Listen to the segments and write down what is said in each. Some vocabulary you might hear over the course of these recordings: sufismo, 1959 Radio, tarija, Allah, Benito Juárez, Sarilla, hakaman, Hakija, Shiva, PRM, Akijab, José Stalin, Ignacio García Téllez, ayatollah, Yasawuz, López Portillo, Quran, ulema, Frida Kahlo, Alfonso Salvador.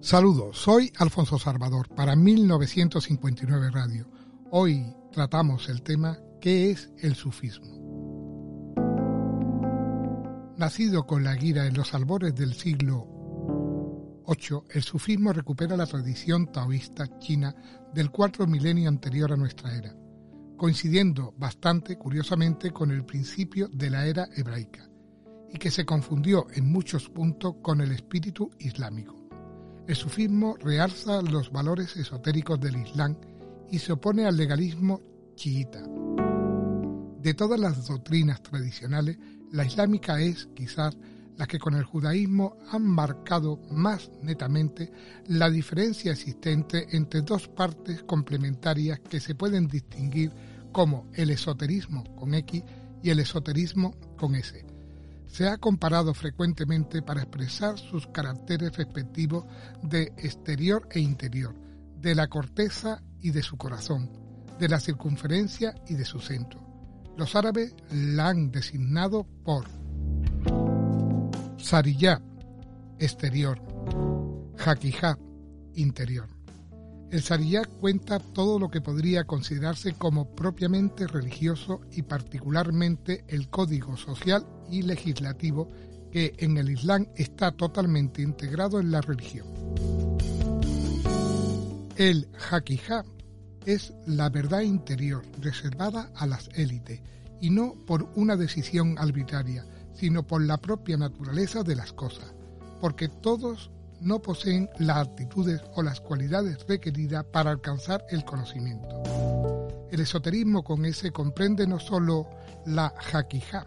Saludos, soy Alfonso Salvador para 1959 Radio. Hoy tratamos el tema ¿qué es el sufismo? Nacido con la Guira en los albores del siglo VIII, el sufismo recupera la tradición taoísta china del cuarto milenio anterior a nuestra era, coincidiendo bastante curiosamente con el principio de la era hebraica, y que se confundió en muchos puntos con el espíritu islámico. El sufismo realza los valores esotéricos del Islam y se opone al legalismo chiita. De todas las doctrinas tradicionales, la islámica es, quizás, la que con el judaísmo han marcado más netamente la diferencia existente entre dos partes complementarias que se pueden distinguir como el esoterismo con X y el esoterismo con S. Se ha comparado frecuentemente para expresar sus caracteres respectivos de exterior e interior, de la corteza y de su corazón, de la circunferencia y de su centro. Los árabes la han designado por Sarilla, exterior, Hakija, interior. El Sarilla cuenta todo lo que podría considerarse como propiamente religioso y particularmente el código social y legislativo que en el Islam está totalmente integrado en la religión. El Hakija es la verdad interior reservada a las élites y no por una decisión arbitraria, sino por la propia naturaleza de las cosas, porque todos no poseen las aptitudes o las cualidades requeridas para alcanzar el conocimiento. El esoterismo con S comprende no solo la Hakija,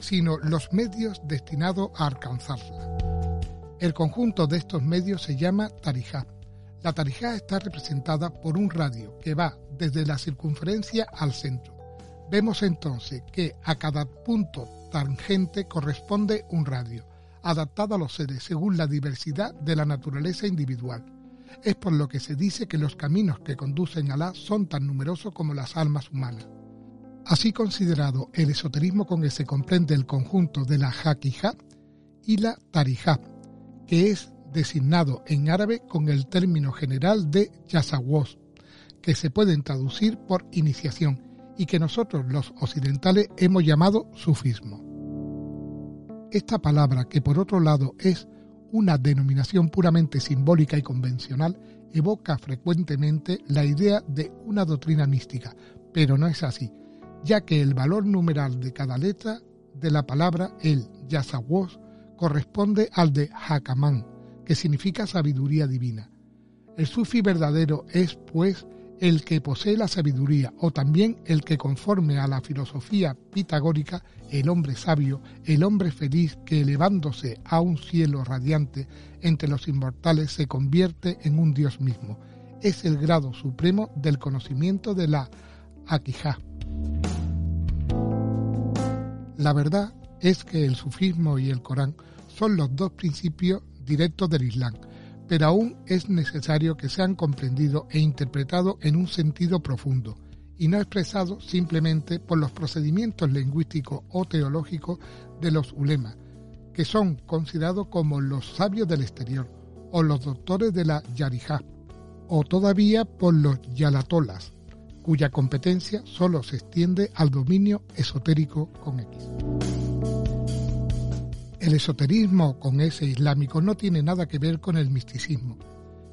sino los medios destinados a alcanzarla. El conjunto de estos medios se llama tarija. La tarija está representada por un radio que va desde la circunferencia al centro. Vemos entonces que a cada punto tangente corresponde un radio, adaptada a los seres según la diversidad de la naturaleza individual. Es por lo que se dice que los caminos que conducen a Alá son tan numerosos como las almas humanas. Así considerado, el esoterismo con que se comprende el conjunto de la Hakija y la Tarija, que es designado en árabe con el término general de Yasawuz, que se pueden traducir por iniciación y que nosotros los occidentales hemos llamado sufismo. Esta palabra, que por otro lado es una denominación puramente simbólica y convencional, evoca frecuentemente la idea de una doctrina mística, pero no es así, ya que el valor numeral de cada letra de la palabra, el Yasawuz, corresponde al de hakaman, que significa sabiduría divina. El sufi verdadero es, pues, el que posee la sabiduría, o también el que conforme a la filosofía pitagórica, el hombre sabio, el hombre feliz que elevándose a un cielo radiante entre los inmortales se convierte en un Dios mismo. Es el grado supremo del conocimiento de la Aquijab. La verdad es que el sufismo y el Corán son los dos principios directos del Islam, pero aún es necesario que sean comprendidos e interpretados en un sentido profundo, y no expresados simplemente por los procedimientos lingüísticos o teológicos de los ulemas, que son considerados como los sabios del exterior, o los doctores de la yarija, o todavía por los ayatolás, cuya competencia solo se extiende al dominio esotérico con X. El esoterismo con S islámico no tiene nada que ver con el misticismo,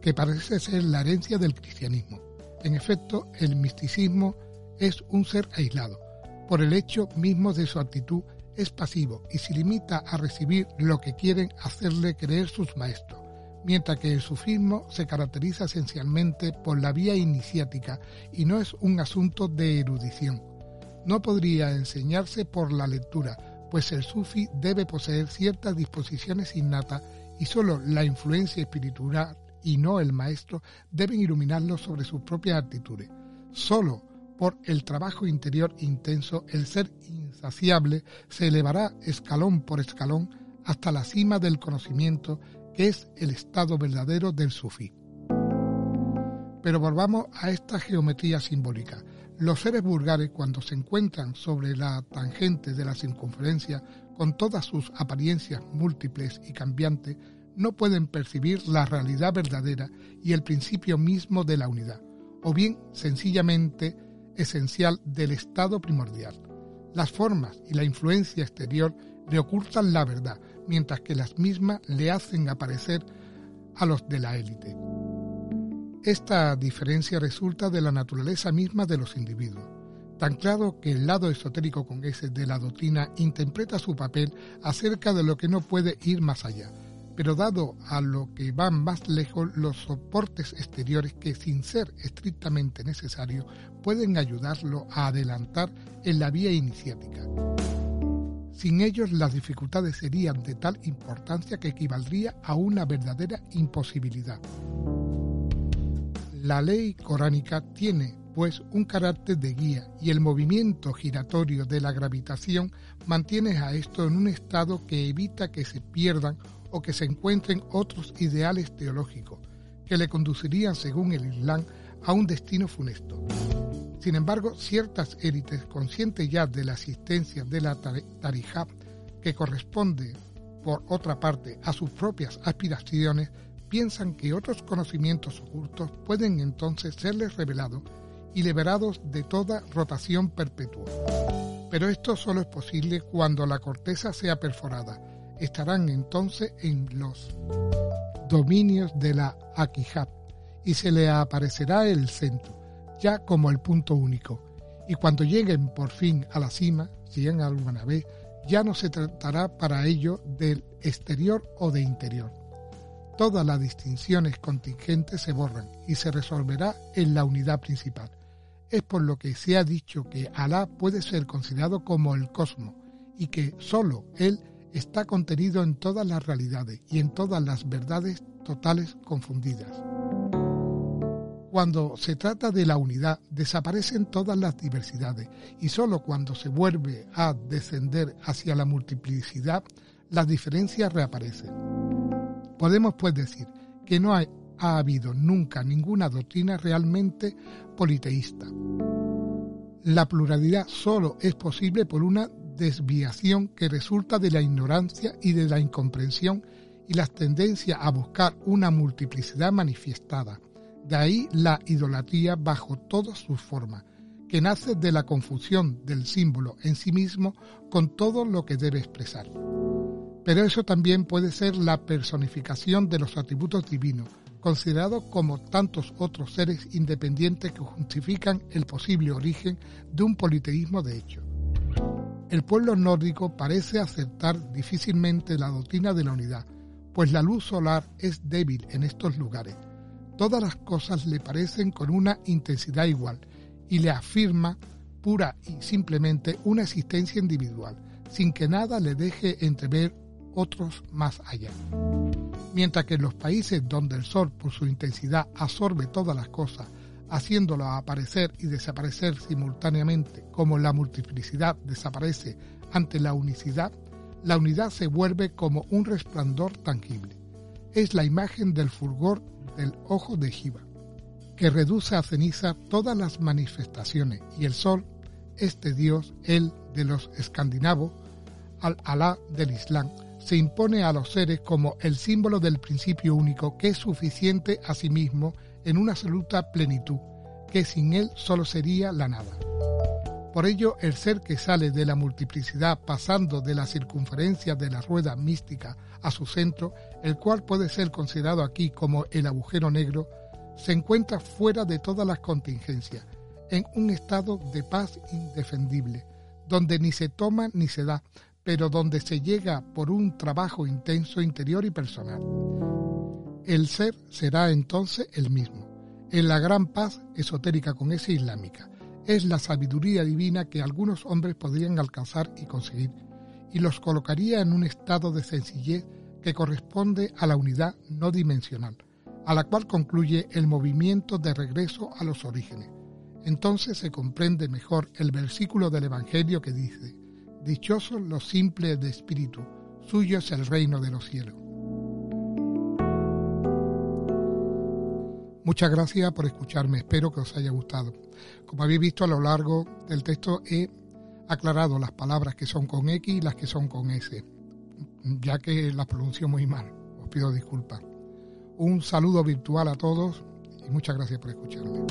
que parece ser la herencia del cristianismo. En efecto, el misticismo es un ser aislado. Por el hecho mismo de su actitud, es pasivo y se limita a recibir lo que quieren hacerle creer sus maestros, mientras que el sufismo se caracteriza esencialmente por la vía iniciática y no es un asunto de erudición. No podría enseñarse por la lectura, pues el sufi debe poseer ciertas disposiciones innatas y solo la influencia espiritual y no el maestro deben iluminarlo sobre sus propias actitudes. Solo por el trabajo interior intenso el ser insaciable se elevará escalón por escalón hasta la cima del conocimiento, que es el estado verdadero del sufí. Pero volvamos a esta geometría simbólica. Los seres vulgares, cuando se encuentran sobre la tangente de la circunferencia, con todas sus apariencias múltiples y cambiantes, no pueden percibir la realidad verdadera y el principio mismo de la unidad, o bien sencillamente esencial del estado primordial. Las formas y la influencia exterior le ocultan la verdad, mientras que las mismas le hacen aparecer a los de la élite. Esta diferencia resulta de la naturaleza misma de los individuos. Tan claro que el lado esotérico congolés de la doctrina interpreta su papel acerca de lo que no puede ir más allá, pero dado a lo que van más lejos los soportes exteriores que, sin ser estrictamente necesarios, pueden ayudarlo a adelantar en la vía iniciática. Sin ellos, las dificultades serían de tal importancia que equivaldría a una verdadera imposibilidad. La ley coránica tiene, pues, un carácter de guía y el movimiento giratorio de la gravitación mantiene a esto en un estado que evita que se pierdan o que se encuentren otros ideales teológicos que le conducirían, según el Islam, a un destino funesto. Sin embargo, ciertas élites, conscientes ya de la existencia de la tarija, que corresponde, por otra parte, a sus propias aspiraciones, piensan que otros conocimientos ocultos pueden entonces serles revelados y liberados de toda rotación perpetua. Pero esto solo es posible cuando la corteza sea perforada. Estarán entonces en los dominios de la Akijab y se le aparecerá el centro, ya como el punto único. Y cuando lleguen por fin a la cima, si llegan alguna vez, ya no se tratará para ello del exterior o de interior. Todas las distinciones contingentes se borran y se resolverá en la unidad principal. Es por lo que se ha dicho que Alá puede ser considerado como el cosmos y que solo Él está contenido en todas las realidades y en todas las verdades totales confundidas. Cuando se trata de la unidad, desaparecen todas las diversidades y solo cuando se vuelve a descender hacia la multiplicidad, las diferencias reaparecen. Podemos pues decir que no ha habido nunca ninguna doctrina realmente politeísta. La pluralidad solo es posible por una desviación que resulta de la ignorancia y de la incomprensión y las tendencias a buscar una multiplicidad manifestada. De ahí la idolatría bajo todas sus formas, que nace de la confusión del símbolo en sí mismo con todo lo que debe expresar. Pero eso también puede ser la personificación de los atributos divinos, considerado como tantos otros seres independientes que justifican el posible origen de un politeísmo de hecho. El pueblo nórdico parece aceptar difícilmente la doctrina de la unidad, pues la luz solar es débil en estos lugares. Todas las cosas le parecen con una intensidad igual y le afirma pura y simplemente una existencia individual, sin que nada le deje entrever otros más allá. Mientras que en los países donde el sol por su intensidad absorbe todas las cosas, haciéndolo aparecer y desaparecer simultáneamente, como la multiplicidad desaparece ante la unidad se vuelve como un resplandor tangible. Es la imagen del fulgor del ojo de Shiva, que reduce a ceniza todas las manifestaciones, y el sol, este dios, el de los escandinavos, Alá del Islam, se impone a los seres como el símbolo del principio único que es suficiente a sí mismo en una absoluta plenitud, que sin él solo sería la nada. Por ello, el ser que sale de la multiplicidad pasando de la circunferencia de la rueda mística a su centro, el cual puede ser considerado aquí como el agujero negro, se encuentra fuera de todas las contingencias, en un estado de paz indefendible, donde ni se toma ni se da, pero donde se llega por un trabajo intenso interior y personal. El ser será entonces el mismo. En la gran paz esotérica con esa islámica es la sabiduría divina que algunos hombres podrían alcanzar y conseguir, y los colocaría en un estado de sencillez que corresponde a la unidad no dimensional, a la cual concluye el movimiento de regreso a los orígenes. Entonces se comprende mejor el versículo del Evangelio que dice: «Dichosos los simples de espíritu, suyo es el reino de los cielos». Muchas gracias por escucharme, espero que os haya gustado. Como habéis visto a lo largo del texto, he aclarado las palabras que son con X y las que son con S, ya que las pronuncio muy mal. os pido disculpas. Un saludo virtual a todos y muchas gracias por escucharme.